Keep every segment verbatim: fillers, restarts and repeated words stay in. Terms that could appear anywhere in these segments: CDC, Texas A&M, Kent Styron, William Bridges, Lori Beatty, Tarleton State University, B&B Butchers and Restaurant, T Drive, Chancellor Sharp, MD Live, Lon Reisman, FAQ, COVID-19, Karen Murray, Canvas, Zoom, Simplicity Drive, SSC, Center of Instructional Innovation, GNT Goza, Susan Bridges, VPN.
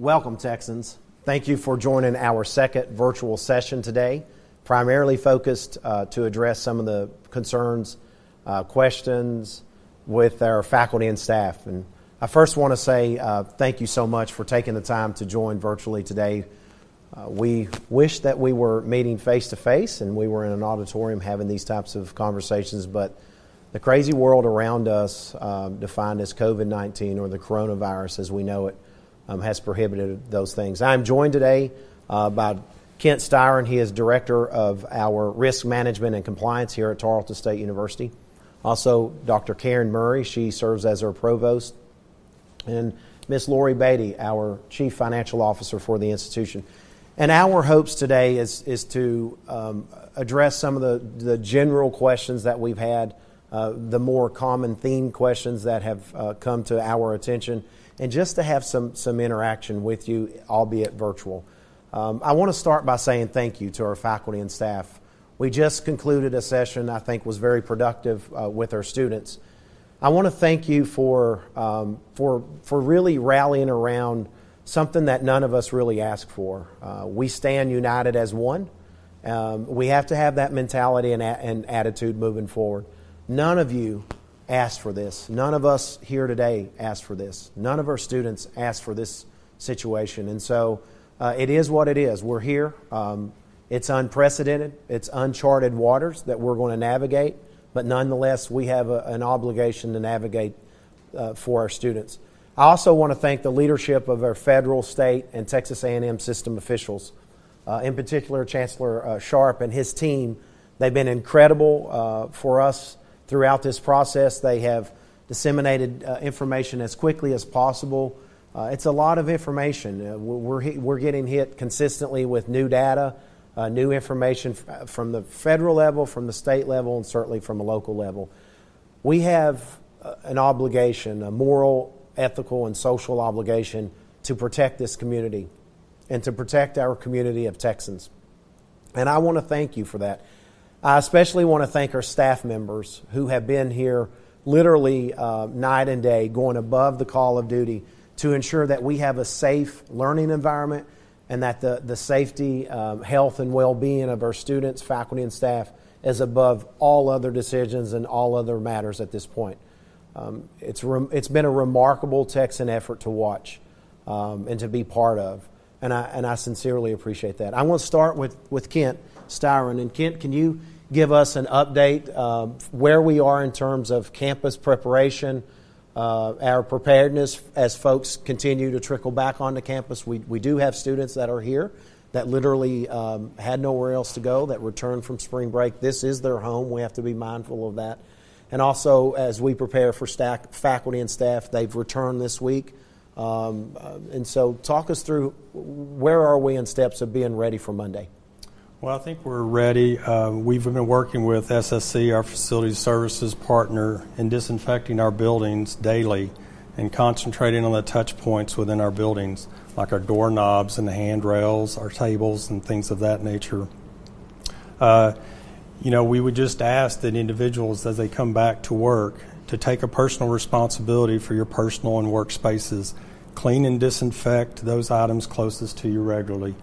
Welcome, Texans. Thank you for joining our second virtual session today, primarily focused uh, to address some of the concerns, uh, questions with our faculty and staff. And I first want to say uh, thank you so much for taking the time to join virtually today. Uh, we wish that we were meeting face-to-face and we were in an auditorium having these types of conversations, but the crazy world around us, uh, defined as COVID nineteen or the coronavirus as we know it, um, has prohibited those things. I'm joined today uh, by Kent Styron. He is Director of our Risk Management and Compliance here at Tarleton State University. Also, Doctor Karen Murray. She serves as our Provost. And Miz Lori Beatty, our Chief Financial Officer for the institution. And our hopes today is, is to um, address some of the, the general questions that we've had, Uh, the more common theme questions that have uh, come to our attention, and just to have some some interaction with you, albeit virtual. Um, I want to start by saying thank you to our faculty and staff. We just concluded a session I think was very productive uh, with our students. I want to thank you for um, for for really rallying around something that none of us really asked for. Uh, we stand united as one. Um, we have to have that mentality and, a- and attitude moving forward. None of you asked for this. None of us here today asked for this. None of our students asked for this situation. And so uh, it is what it is. We're here. Um, it's unprecedented. It's uncharted waters that we're going to navigate. But nonetheless, we have a, an obligation to navigate uh, for our students. I also want to thank the leadership of our federal, state, and Texas A and M system officials. Uh, in particular, Chancellor uh, Sharp and his team. They've been incredible uh, for us. Throughout this process, they have disseminated uh, information as quickly as possible. Uh, it's a lot of information. Uh, we're, we're getting hit consistently with new data, uh, new information f- from the federal level, from the state level, and certainly from a local level. We have uh, an obligation, a moral, ethical, and social obligation to protect this community and to protect our community of Texans. And I want to thank you for that. I especially want to thank our staff members who have been here literally uh, night and day, going above the call of duty to ensure that we have a safe learning environment and that the, the safety, um, health, and well-being of our students, faculty, and staff is above all other decisions and all other matters at this point. Um, it's, re- it's been a remarkable Texan effort to watch um, and to be part of, and I, and I sincerely appreciate that. I want to start with, with Kent Styron. And Kent, can you give us an update uh, where we are in terms of campus preparation, uh, our preparedness as folks continue to trickle back onto campus? We, we do have students that are here that literally um, had nowhere else to go, that returned from spring break. This is their home. We have to be mindful of that. And also, as we prepare for staff, faculty and staff, they've returned this week. Um, and so talk us through where are we in steps of being ready for Monday? Well, I think we're ready. Uh, we've been working with S S C, our facility services partner, in disinfecting our buildings daily and concentrating on the touch points within our buildings, like our doorknobs and the handrails, our tables, and things of that nature. Uh, you know, we would just ask that individuals, as they come back to work, to take a personal responsibility for your personal and work spaces. Clean and disinfect those items closest to you regularly.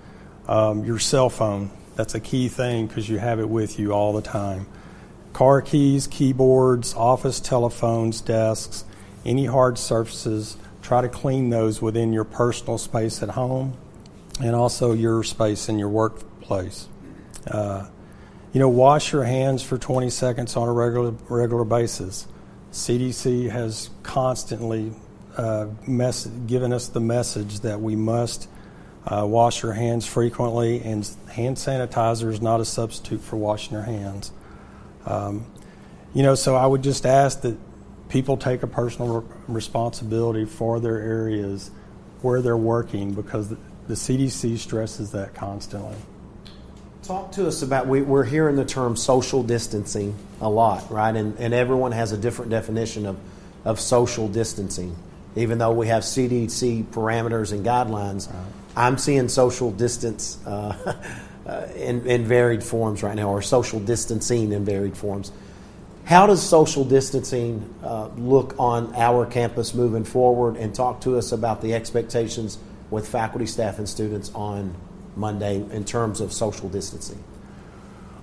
Um, your cell phone. That's a key thing because you have it with you all the time. Car keys, keyboards, office telephones, desks, any hard surfaces, try to clean those within your personal space at home and also your space in your workplace. Uh, you know, wash your hands for twenty seconds on a regular regular basis. C D C has constantly uh, mess- given us the message that we must Uh, wash your hands frequently, and hand sanitizer is not a substitute for washing your hands. Um, you know, so I would just ask that people take a personal re- responsibility for their areas where they're working, because the, the C D C stresses that constantly. Talk to us about, we, we're hearing the term social distancing a lot, right? And, and everyone has a different definition of, of social distancing, even though we have C D C parameters and guidelines. Right. I'm seeing social distance uh, in, in varied forms right now, or social distancing in varied forms. How does social distancing uh, look on our campus moving forward? And talk to us about the expectations with faculty, staff, and students on Monday in terms of social distancing?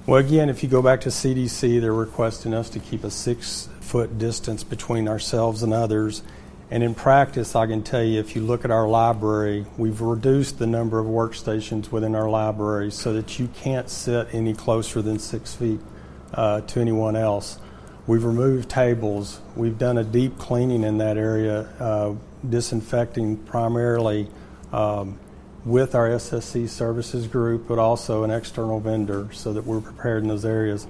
Well, again, if you go back to C D C, they're requesting us to keep a six-foot distance between ourselves and others. And in practice, I can tell you, if you look at our library, we've reduced the number of workstations within our library so that you can't sit any closer than six feet uh, to anyone else. We've removed tables. We've done a deep cleaning in that area, uh, disinfecting primarily um, with our S S C services group, but also an external vendor so that we're prepared in those areas.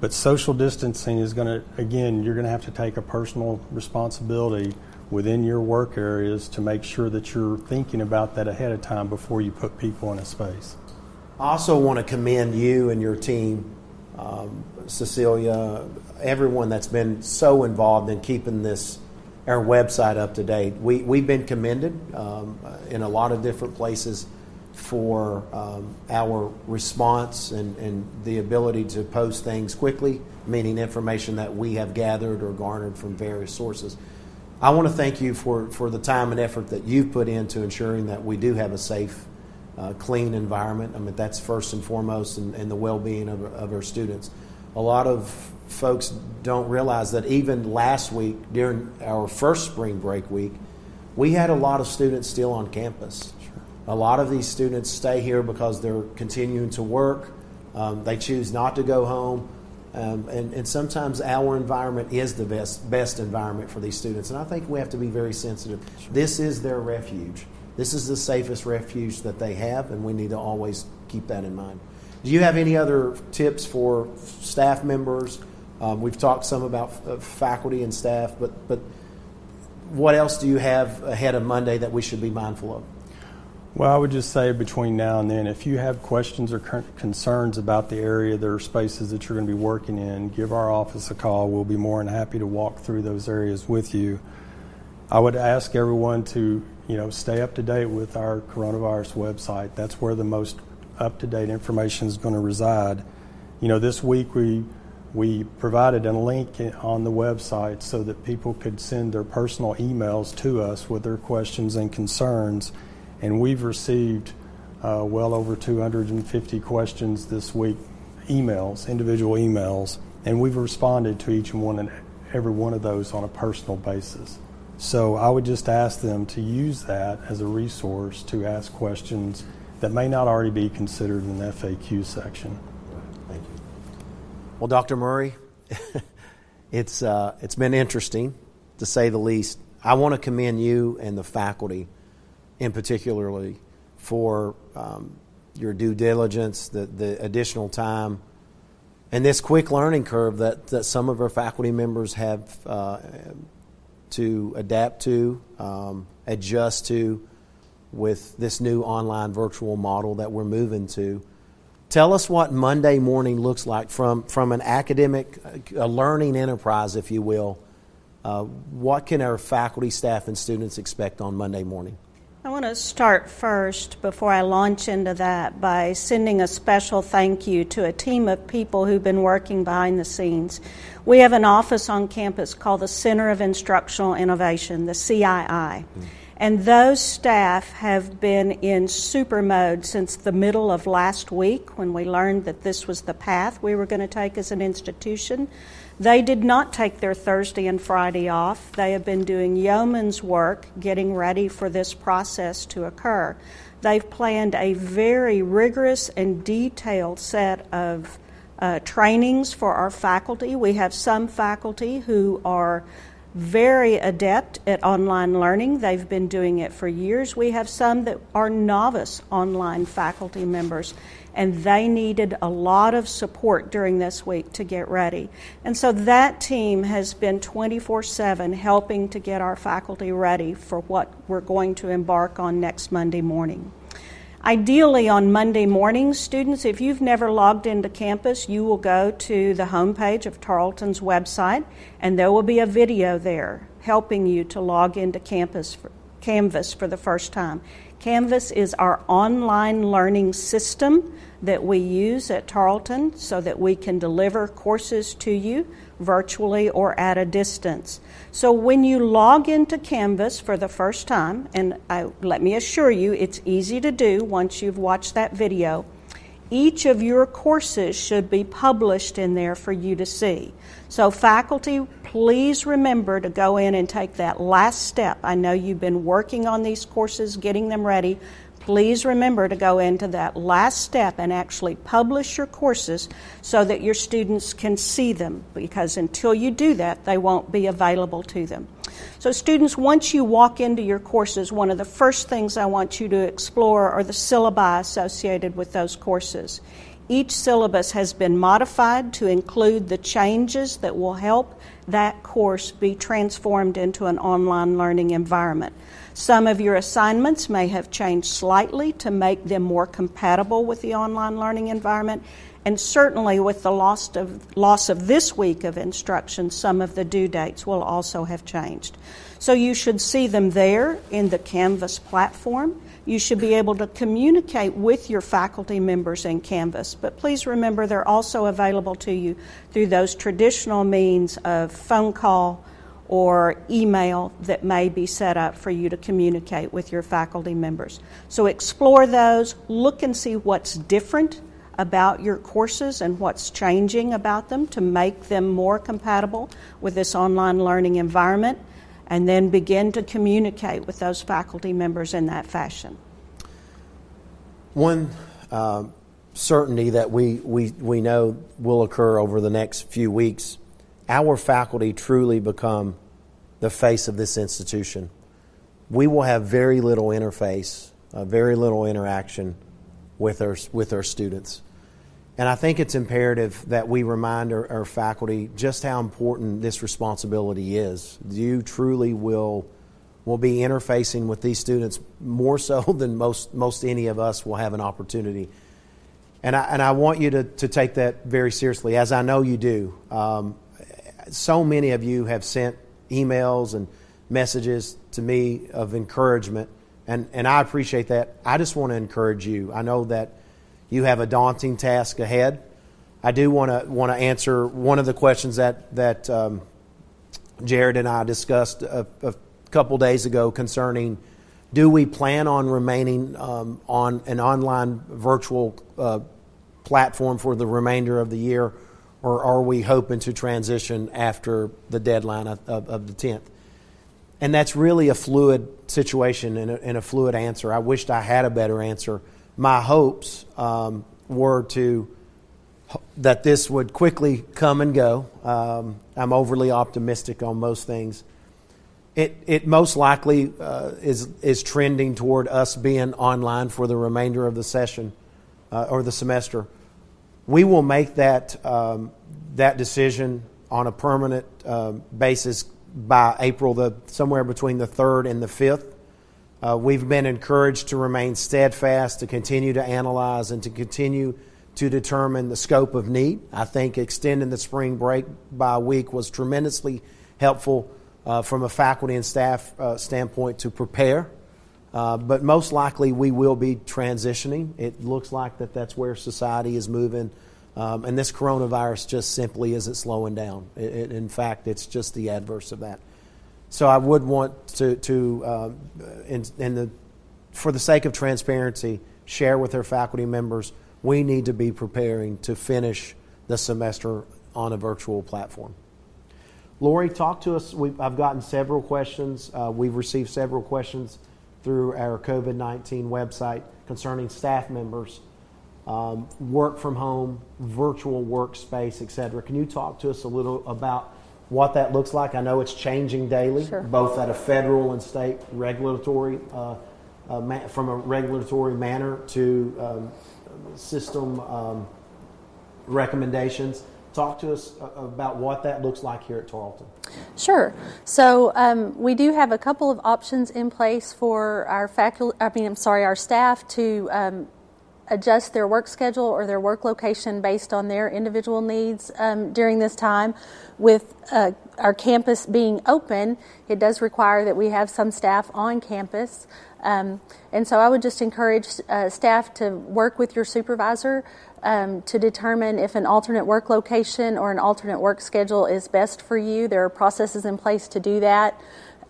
But social distancing is going to, again, you're going to have to take a personal responsibility within your work areas to make sure that you're thinking about that ahead of time before you put people in a space. I also want to commend you and your team, um, Cecilia, everyone that's been so involved in keeping this our website up to date. We, we've been commended um, in a lot of different places for um, our response and, and the ability to post things quickly, meaning information that we have gathered or garnered from various sources. I want to thank you for, for the time and effort that you've put into ensuring that we do have a safe, uh, clean environment. I mean, that's first and foremost, and, and the well-being of, of our students. A lot of folks don't realize that even last week, during our first spring break week, we had a lot of students still on campus. Sure. A lot of these students stay here because they're continuing to work. Um, they choose not to go home. Um, and, and sometimes our environment is the best, best environment for these students. And I think we have to be very sensitive. Sure. This is their refuge. This is the safest refuge that they have, and we need to always keep that in mind. Do you have any other tips for staff members? Um, we've talked some about f- faculty and staff, but, but what else do you have ahead of Monday that we should be mindful of? Well, I would just say between now and then, if you have questions or concerns about the area, there are spaces that you're going to be working in, give our office a call. We'll be more than happy to walk through those areas with you. I would ask everyone to, you know, stay up to date with our coronavirus website. That's where the most up-to-date information is going to reside. You know, this week we we provided a link on the website so that people could send their personal emails to us with their questions and concerns. And we've received uh, well over two hundred fifty questions this week, emails, individual emails, and we've responded to each and one and every one of those on a personal basis. So I would just ask them to use that as a resource to ask questions that may not already be considered in the F A Q section. Thank you. Well, Doctor Murray, it's uh, it's been interesting, to say the least. I want to commend you and the faculty in particularly for um, your due diligence, the, the additional time, and this quick learning curve that, that some of our faculty members have uh, to adapt to, um, adjust to with this new online virtual model that we're moving to. Tell us what Monday morning looks like from, from an academic, a learning enterprise, if you will. Uh, what can our faculty, staff, and students expect on Monday morning? I want to start first, before I launch into that, by sending a special thank you to a team of people who've been working behind the scenes. We have an office on campus called the Center of Instructional Innovation, the C I I, mm-hmm. and those staff have been in super mode since the middle of last week when we learned that this was the path we were going to take as an institution. They did not take their Thursday and Friday off. They have been doing yeoman's work getting ready for this process to occur. They've planned a very rigorous and detailed set of uh, trainings for our faculty. We have some faculty who are very adept at online learning. They've been doing it for years. We have some that are novice online faculty members, and they needed a lot of support during this week to get ready. And so that team has been twenty-four seven helping to get our faculty ready for what we're going to embark on next Monday morning. Ideally, on Monday morning, students, if you've never logged into campus, you will go to the homepage of Tarleton's website, and there will be a video there helping you to log into campus for, Canvas for the first time. Canvas is our online learning system that we use at Tarleton so that we can deliver courses to you. virtually or at a distance. So when you log into Canvas for the first time, and I, let me assure you it's easy to do once you've watched that video, each of your courses should be published in there for you to see. So faculty, please remember to go in and take that last step. I know you've been working on these courses, getting them ready. Please remember to go into that last step and actually publish your courses so that your students can see them, because until you do that, they won't be available to them. So students, once you walk into your courses, one of the first things I want you to explore are the syllabi associated with those courses. Each syllabus has been modified to include the changes that will help that course be transformed into an online learning environment. Some of your assignments may have changed slightly to make them more compatible with the online learning environment, and certainly with the loss of, loss of this week of instruction, some of the due dates will also have changed. So you should see them there in the Canvas platform. You should be able to communicate with your faculty members in Canvas, but please remember they're also available to you through those traditional means of phone call or email that may be set up for you to communicate with your faculty members. So explore those, look and see what's different about your courses and what's changing about them to make them more compatible with this online learning environment, and then begin to communicate with those faculty members in that fashion. One uh, certainty that we, we, we know will occur over the next few weeks, our faculty truly become the face of this institution. We will have very little interface, uh, very little interaction with our, with our students. And I think it's imperative that we remind our, our faculty just how important this responsibility is. You truly will will be interfacing with these students more so than most most any of us will have an opportunity. And I and I want you to, to take that very seriously, as I know you do. Um, so many of you have sent emails and messages to me of encouragement, and, and I appreciate that. I just want to encourage you. I know that you have a daunting task ahead. I do want to want to answer one of the questions that that um, Jared and I discussed a, a couple days ago concerning: do we plan on remaining um, on an online virtual uh, platform for the remainder of the year, or are we hoping to transition after the deadline of, of, of the tenth? And that's really a fluid situation and a, and a fluid answer. I wished I had a better answer. My hopes um, were to that this would quickly come and go. Um, I'm overly optimistic on most things. It it most likely uh, is is trending toward us being online for the remainder of the session uh, or the semester. We will make that um, that decision on a permanent uh, basis by April the somewhere between the third and the fifth. Uh, we've been encouraged to remain steadfast, to continue to analyze, and to continue to determine the scope of need. I think extending the spring break by a week was tremendously helpful uh, from a faculty and staff uh, standpoint to prepare. Uh, but most likely we will be transitioning. It looks like that that's where society is moving. Um, and this coronavirus just simply isn't slowing down. It, it, in fact, it's just the adverse of that. So I would want to, to uh, in, in the, for the sake of transparency, share with our faculty members, we need to be preparing to finish the semester on a virtual platform. Lori, talk to us. We've, I've gotten several questions. Uh, we've received several questions through our COVID nineteen website concerning staff members, um, work from home, virtual workspace, et cetera. Can you talk to us a little about what that looks like? I know it's changing daily, sure, both at a federal and state regulatory, uh, uh, ma- from a regulatory manner to um, system um, recommendations. Talk to us about what that looks like here at Tarleton. Sure. So um, we do have a couple of options in place for our faculty. I mean, I'm sorry, our staff to um, adjust their work schedule or their work location based on their individual needs um, during this time. With uh, our campus being open, it does require that we have some staff on campus. Um, and so I would just encourage uh, staff to work with your supervisor um, to determine if an alternate work location or an alternate work schedule is best for you. There are processes in place to do that.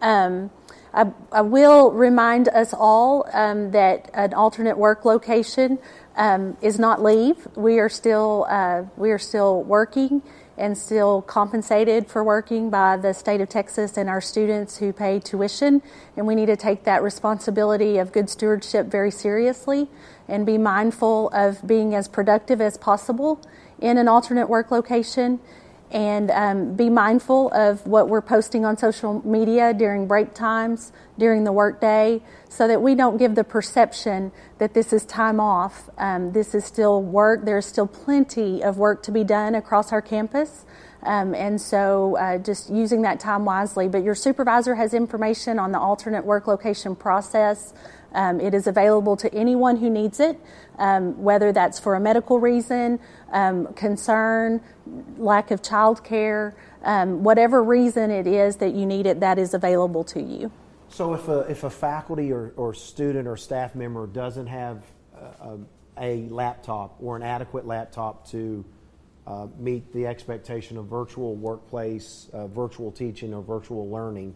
Um, I, I will remind us all um, that an alternate work location um, is not leave. We are still uh, we are still working and still compensated for working by the state of Texas and our students who pay tuition. And we need to take that responsibility of good stewardship very seriously and be mindful of being as productive as possible in an alternate work location, and um, be mindful of what we're posting on social media during break times, during the workday, so that we don't give the perception that this is time off. Um, this is still work. There's still plenty of work to be done across our campus, um, and so uh, just using that time wisely. But your supervisor has information on the alternate work location process. Um, it is available to anyone who needs it, um, whether that's for a medical reason, um, concern, lack of childcare, um, whatever reason it is that you need it, that is available to you. So if a, if a faculty or, or student or staff member doesn't have a, a laptop or an adequate laptop to uh, meet the expectation of virtual workplace, uh, virtual teaching, or virtual learning,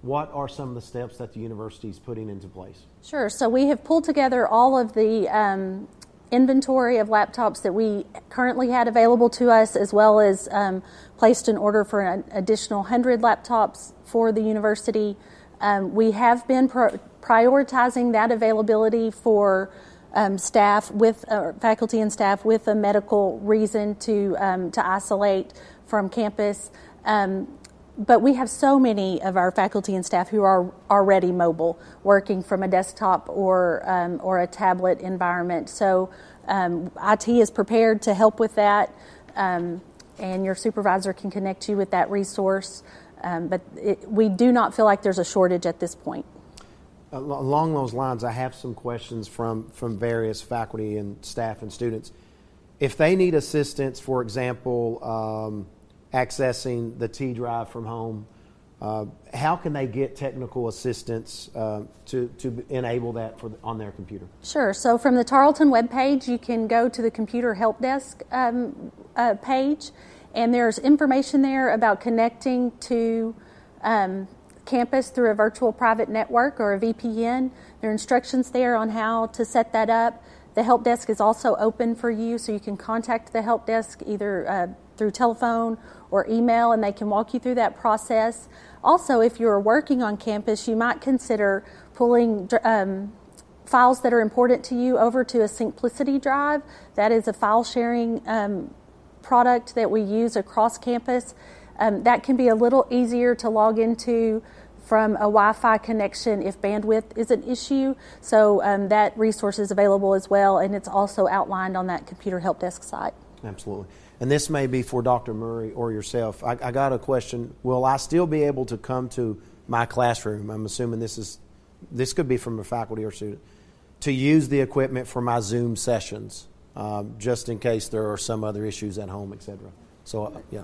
what are some of the steps that the university is putting into place? Sure. So we have pulled together all of the um, inventory of laptops that we currently had available to us, as well as um, placed an order for an additional one hundred laptops for the university. Um, we have been pro- prioritizing that availability for um, staff with uh, faculty and staff with a medical reason to um, to isolate from campus. Um, But we have so many of our faculty and staff who are already mobile, working from a desktop or um, or a tablet environment. So um, I T is prepared to help with that, um, and your supervisor can connect you with that resource. Um, but it, we do not feel like there's a shortage at this point. Along those lines, I have some questions from, from various faculty and staff and students. If they need assistance, for example, um, accessing the T Drive from home, uh, how can they get technical assistance uh, to, to enable that for the, on their computer? Sure. So from the Tarleton webpage, you can go to the Computer Help Desk um, uh, page, and there's information there about connecting to um, campus through a virtual private network or a V P N. There are instructions there on how to set that up. The help desk is also open for you, so you can contact the help desk either uh, through telephone or email, and they can walk you through that process. Also, if you're working on campus, you might consider pulling um, files that are important to you over to a Simplicity Drive. That is a file sharing um, product that we use across campus. Um, that can be a little easier to log into from a Wi-Fi connection if bandwidth is an issue. So um, that resource is available as well, and it's also outlined on that Computer Help Desk site. Absolutely. And this may be for Doctor Murray or yourself. I, I got a question. Will I still be able to come to my classroom? I'm assuming this is, this could be from a faculty or student, to use the equipment for my Zoom sessions, um, just in case there are some other issues at home, et cetera. So, uh, yeah.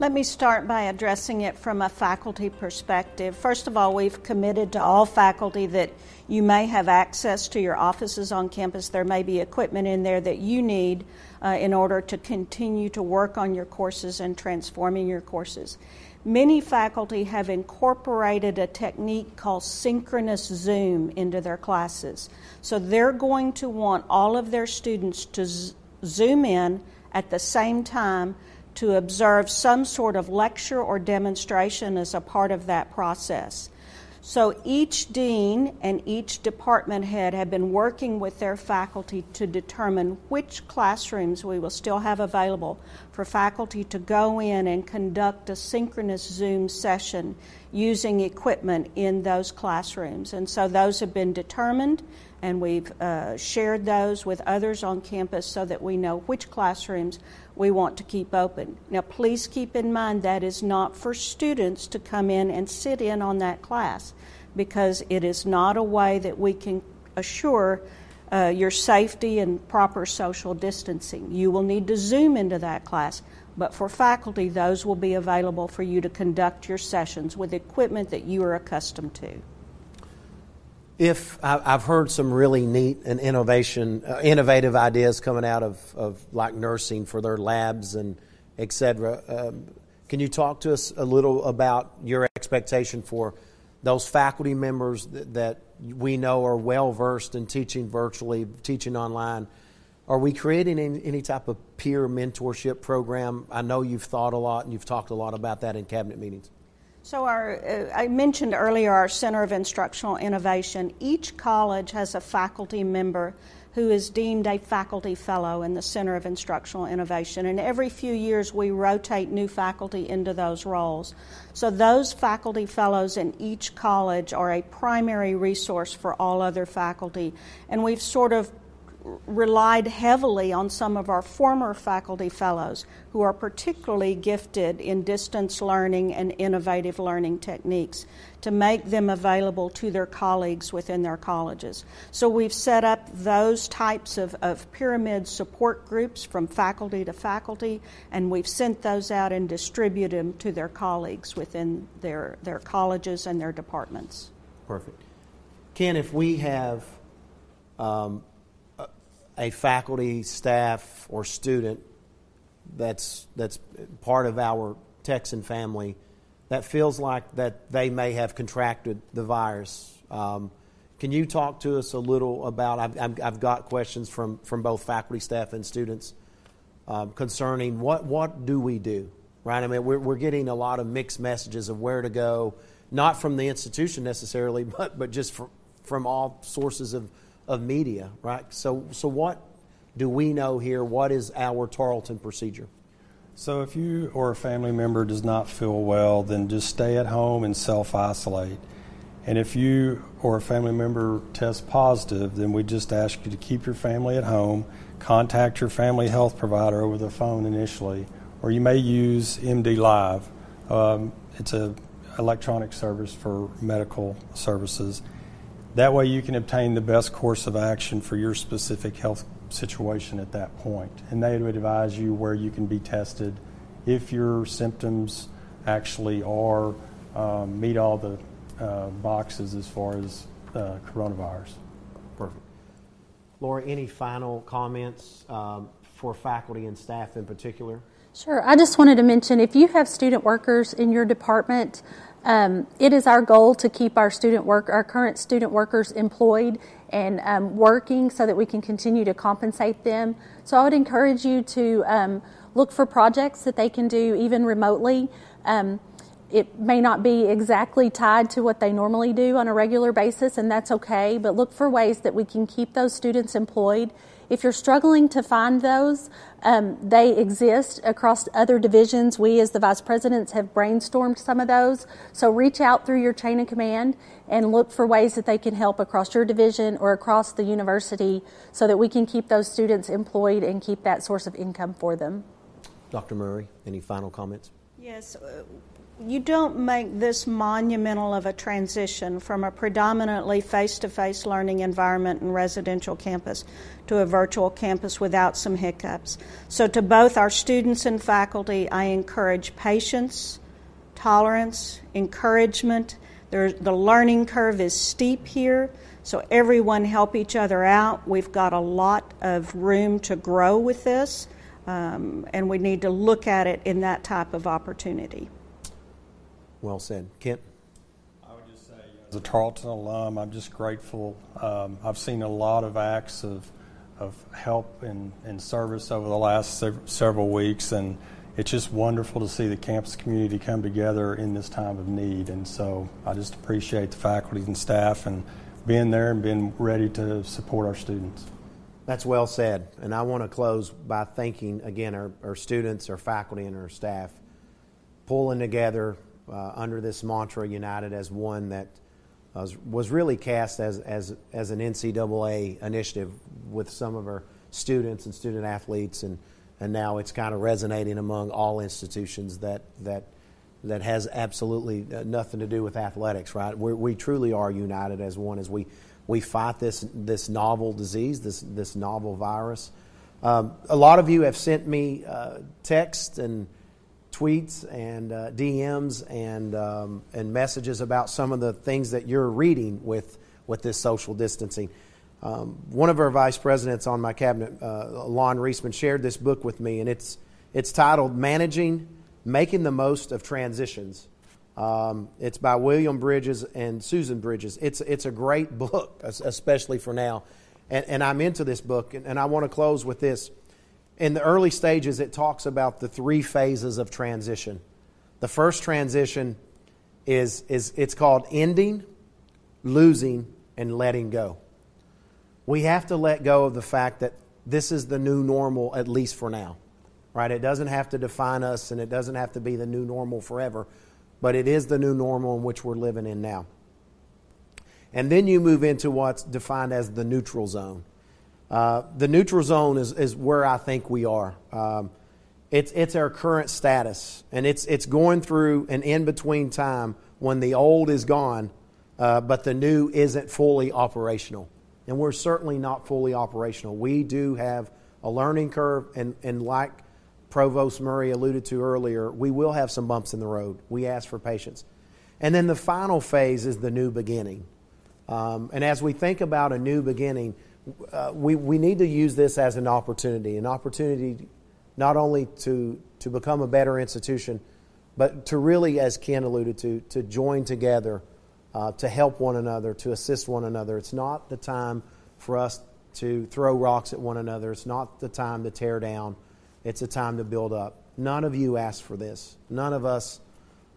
Let me start by addressing it from a faculty perspective. First of all, we've committed to all faculty that you may have access to your offices on campus. There may be equipment in there that you need uh, in order to continue to work on your courses and transforming your courses. Many faculty have incorporated a technique called synchronous Zoom into their classes. So they're going to want all of their students to z- Zoom in at the same time to observe some sort of lecture or demonstration as a part of that process. So each dean and each department head have been working with their faculty to determine which classrooms we will still have available for faculty to go in and conduct a synchronous Zoom session using equipment in those classrooms. And so those have been determined, and we've uh, shared those with others on campus so that we know which classrooms we want to keep open. Now, please keep in mind that is not for students to come in and sit in on that class, because it is not a way that we can assure uh, your safety and proper social distancing. You will need to Zoom into that class, but for faculty, those will be available for you to conduct your sessions with equipment that you are accustomed to. If I've heard some really neat and innovation, uh, innovative ideas coming out of, of like nursing for their labs and et cetera. Um, can you talk to us a little about your expectation for those faculty members that, that we know are well versed in teaching virtually, teaching online? Are we creating any, any type of peer mentorship program? I know you've thought a lot and you've talked a lot about that in cabinet meetings. So our, uh, I mentioned earlier our Center of Instructional Innovation. Each college has a faculty member who is deemed a faculty fellow in the Center of Instructional Innovation. And every few years we rotate new faculty into those roles. So those faculty fellows in each college are a primary resource for all other faculty. And we've sort of relied heavily on some of our former faculty fellows who are particularly gifted in distance learning and innovative learning techniques to make them available to their colleagues within their colleges. So we've set up those types of, of pyramid support groups from faculty to faculty, and we've sent those out and distributed them to their colleagues within their, their colleges and their departments. Perfect. Ken, if we have um, a faculty, staff, or student that's that's part of our Texan family that feels like that they may have contracted the virus, Um, can you talk to us a little about, I've, I've got questions from, from both faculty, staff, and students um, concerning what, what do we do, right? I mean, we're, we're getting a lot of mixed messages of where to go, not from the institution necessarily, but, but just from, from all sources of of media, right? So so what do we know here? What is our Tarleton procedure? So if you or a family member does not feel well, then just stay at home and self-isolate. And if you or a family member tests positive, then we just ask you to keep your family at home, contact your family health provider over the phone initially, or you may use M D Live. Um, it's an electronic service for medical services. That way you can obtain the best course of action for your specific health situation at that point. And they would advise you where you can be tested if your symptoms actually are, um, meet all the uh, boxes as far as uh, coronavirus. Perfect. Lori, any final comments um, for faculty and staff in particular? Sure. I just wanted to mention, if you have student workers in your department, Um, it is our goal to keep our student work, our current student workers employed and um, working so that we can continue to compensate them. So I would encourage you to um, look for projects that they can do even remotely. Um, it may not be exactly tied to what they normally do on a regular basis, and that's okay, but look for ways that we can keep those students employed. If you're struggling to find those, um, they exist across other divisions. We, as the vice presidents, have brainstormed some of those. So reach out through your chain of command and look for ways that they can help across your division or across the university so that we can keep those students employed and keep that source of income for them. Doctor Murray, any final comments? Yes. Uh, You don't make this monumental of a transition from a predominantly face-to-face learning environment and residential campus to a virtual campus without some hiccups. So to both our students and faculty, I encourage patience, tolerance, encouragement. There, the learning curve is steep here, so everyone help each other out. We've got a lot of room to grow with this, um, and we need to look at it in that type of opportunity. Well said. Kent? I would just say, as a Tarleton alum, I'm just grateful. Um, I've seen a lot of acts of of help and, and service over the last several weeks, and it's just wonderful to see the campus community come together in this time of need. And so I just appreciate the faculty and staff and being there and being ready to support our students. That's well said. And I want to close by thanking, again, our, our students, our faculty, and our staff pulling together Uh, under this mantra, united as one, that uh, was really cast as, as as an N C double A initiative with some of our students and student athletes, and, and now it's kind of resonating among all institutions that that that has absolutely nothing to do with athletics, right? We're, we truly are united as one as we we fight this this novel disease, this this novel virus. Um, a lot of you have sent me uh, texts and tweets and uh, D Ms and um, and messages about some of the things that you're reading with with this social distancing. Um, one of our vice presidents on my cabinet, uh, Lon Reisman, shared this book with me, and it's it's titled Managing, Making the Most of Transitions. Um, it's by William Bridges and Susan Bridges. It's it's a great book, especially for now. And, and I'm into this book, and, and I want to close with this. In the early stages, it talks about the three phases of transition. The first transition is, is it's called ending, losing, and letting go. We have to let go of the fact that this is the new normal, at least for now, right? It doesn't have to define us, and it doesn't have to be the new normal forever, but it is the new normal in which we're living in now. And then you move into what's defined as the neutral zone. Uh, the neutral zone is, is where I think we are. Um, it's it's our current status, and it's it's going through an in-between time when the old is gone, uh, but the new isn't fully operational. And we're certainly not fully operational. We do have a learning curve, and, and like Provost Murray alluded to earlier, we will have some bumps in the road. We ask for patience. And then the final phase is the new beginning. Um, and as we think about a new beginning, uh, we, we need to use this as an opportunity, an opportunity not only to, to become a better institution, but to really, as Ken alluded to, to join together, uh, to help one another, to assist one another. It's not the time for us to throw rocks at one another. It's not the time to tear down. It's a time to build up. None of you asked for this. None of us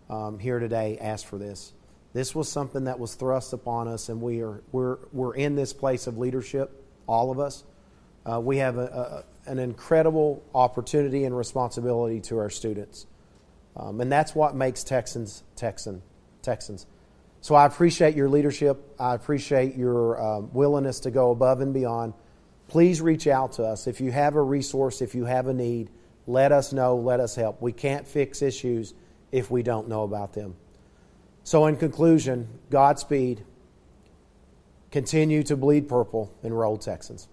um, here today asked for this. This was something that was thrust upon us, and we are we're we're in this place of leadership, all of us. Uh, we have a, a, an incredible opportunity and responsibility to our students, um, and that's what makes Texans Texan Texans. So I appreciate your leadership. I appreciate your um, willingness to go above and beyond. Please reach out to us if you have a resource, if you have a need. Let us know. Let us help. We can't fix issues if we don't know about them. So in conclusion, Godspeed, continue to bleed purple, enroll Texans.